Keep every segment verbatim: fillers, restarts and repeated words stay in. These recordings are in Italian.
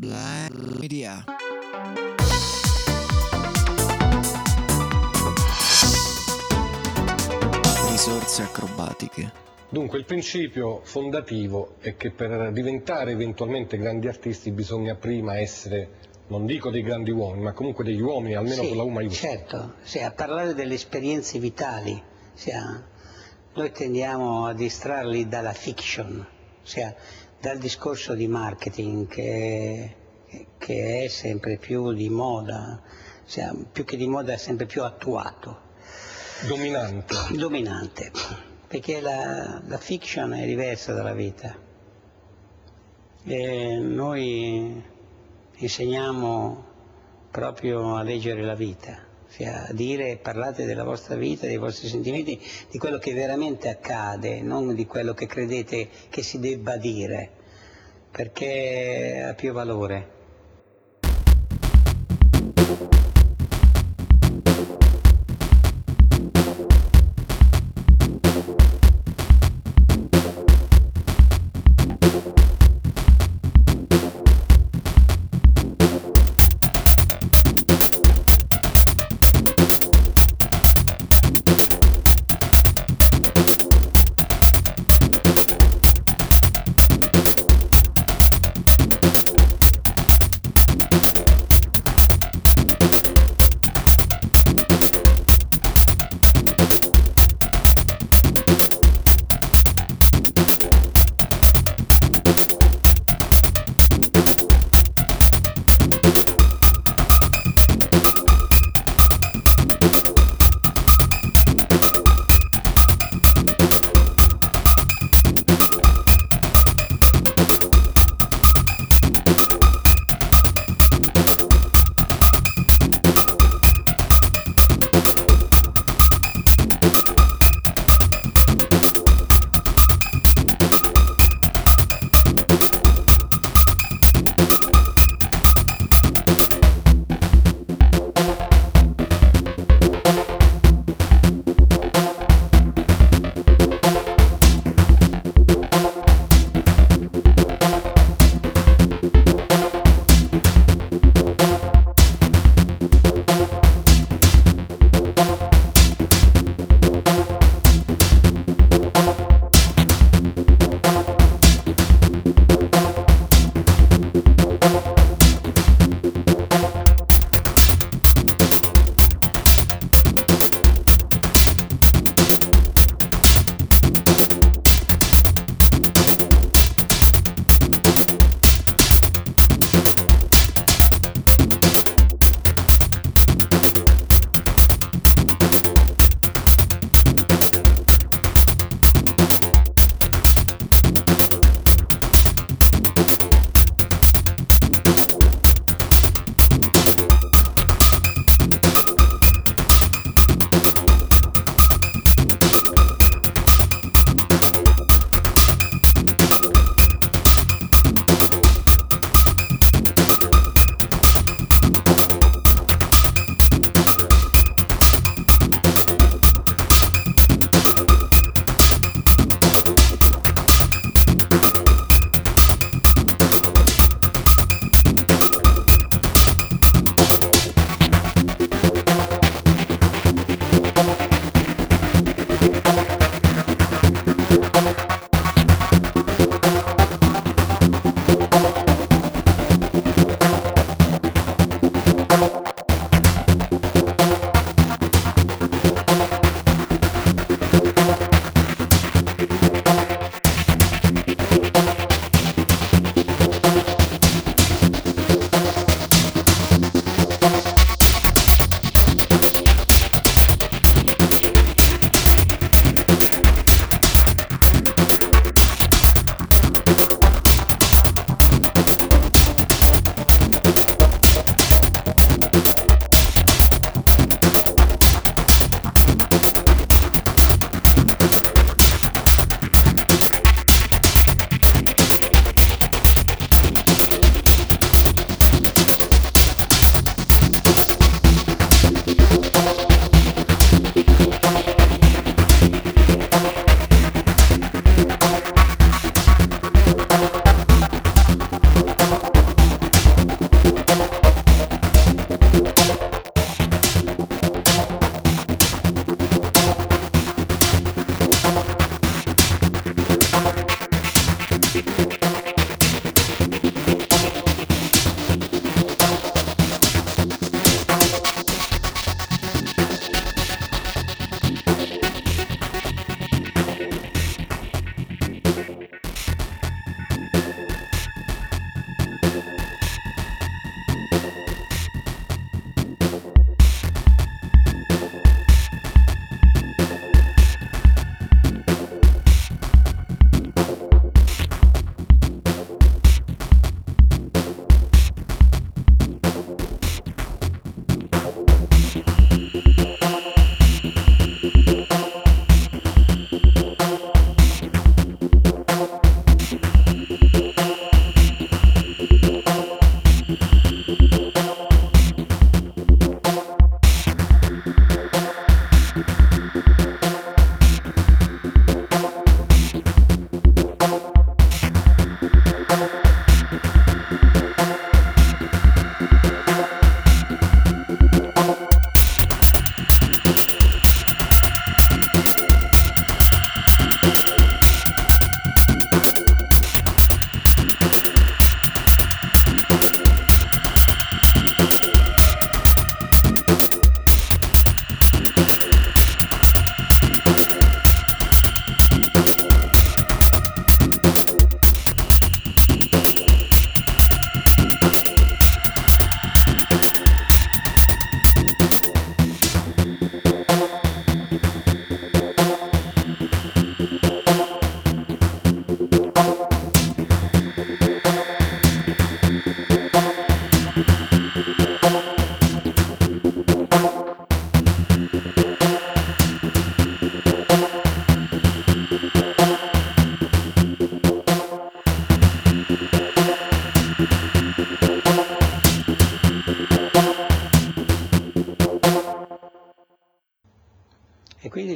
Black Media. Risorse acrobatiche. Dunque, il principio fondativo è che per diventare eventualmente grandi artisti bisogna prima essere, non dico dei grandi uomini, ma comunque degli uomini, almeno sì, con la U maiuscola. Certo, sì, a parlare delle esperienze vitali, sia, noi tendiamo a distrarli dalla fiction, sia, dal discorso di marketing che, che è sempre più di moda, sia, più che di moda è sempre più attuato. Dominante. Dominante, perché la, la fiction è diversa dalla vita. E noi insegniamo proprio a leggere la vita, cioè a dire, parlate della vostra vita, dei vostri sentimenti, di quello che veramente accade, non di quello che credete che si debba dire, perché ha più valore.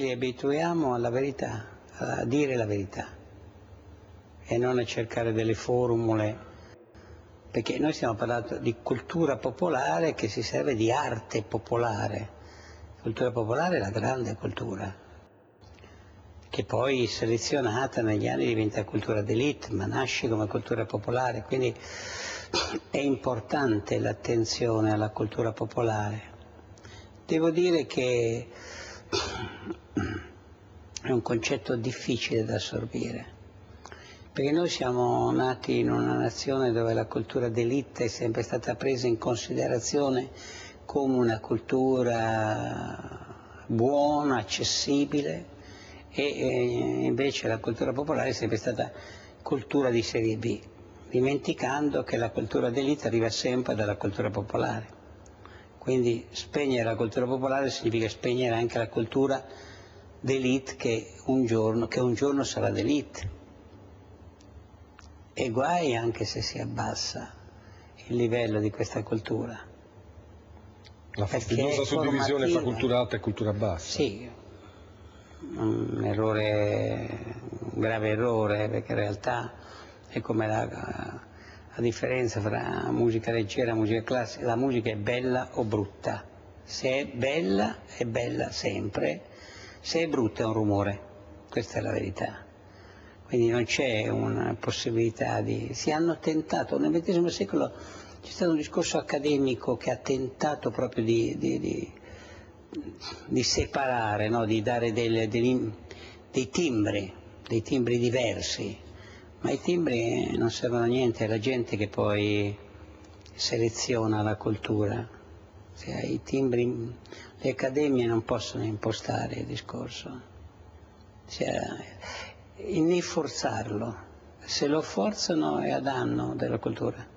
li abituiamo alla verità, a dire la verità e non a cercare delle formule, perché noi stiamo parlando di cultura popolare che si serve di arte popolare. La cultura popolare è la grande cultura, che poi selezionata negli anni diventa cultura d'élite, ma nasce come cultura popolare, quindi è importante l'attenzione alla cultura popolare. Devo dire che è un concetto difficile da assorbire, perché noi siamo nati in una nazione dove la cultura d'élite è sempre stata presa in considerazione come una cultura buona, accessibile, e invece la cultura popolare è sempre stata cultura di serie B, dimenticando che la cultura d'élite arriva sempre dalla cultura popolare. Quindi spegnere la cultura popolare significa spegnere anche la cultura d'élite che un giorno, che un giorno sarà d'élite. E guai anche se si abbassa il livello di questa cultura. La fastidiosa suddivisione fra cultura alta e cultura bassa. Sì, un errore, un grave errore, perché in realtà è come la... La differenza tra musica leggera e musica classica: la musica è bella o brutta. Se è bella, è bella sempre, se è brutta è un rumore, questa è la verità. Quindi non c'è una possibilità di... Si hanno tentato, nel ventesimo secolo c'è stato un discorso accademico che ha tentato proprio di, di, di, di separare, no? Di dare delle, dei, dei timbri, dei timbri diversi. Ma i timbri non servono a niente, è la gente che poi seleziona la cultura. Cioè, i timbri, le accademie non possono impostare il discorso, cioè, né forzarlo. Se lo forzano è a danno della cultura.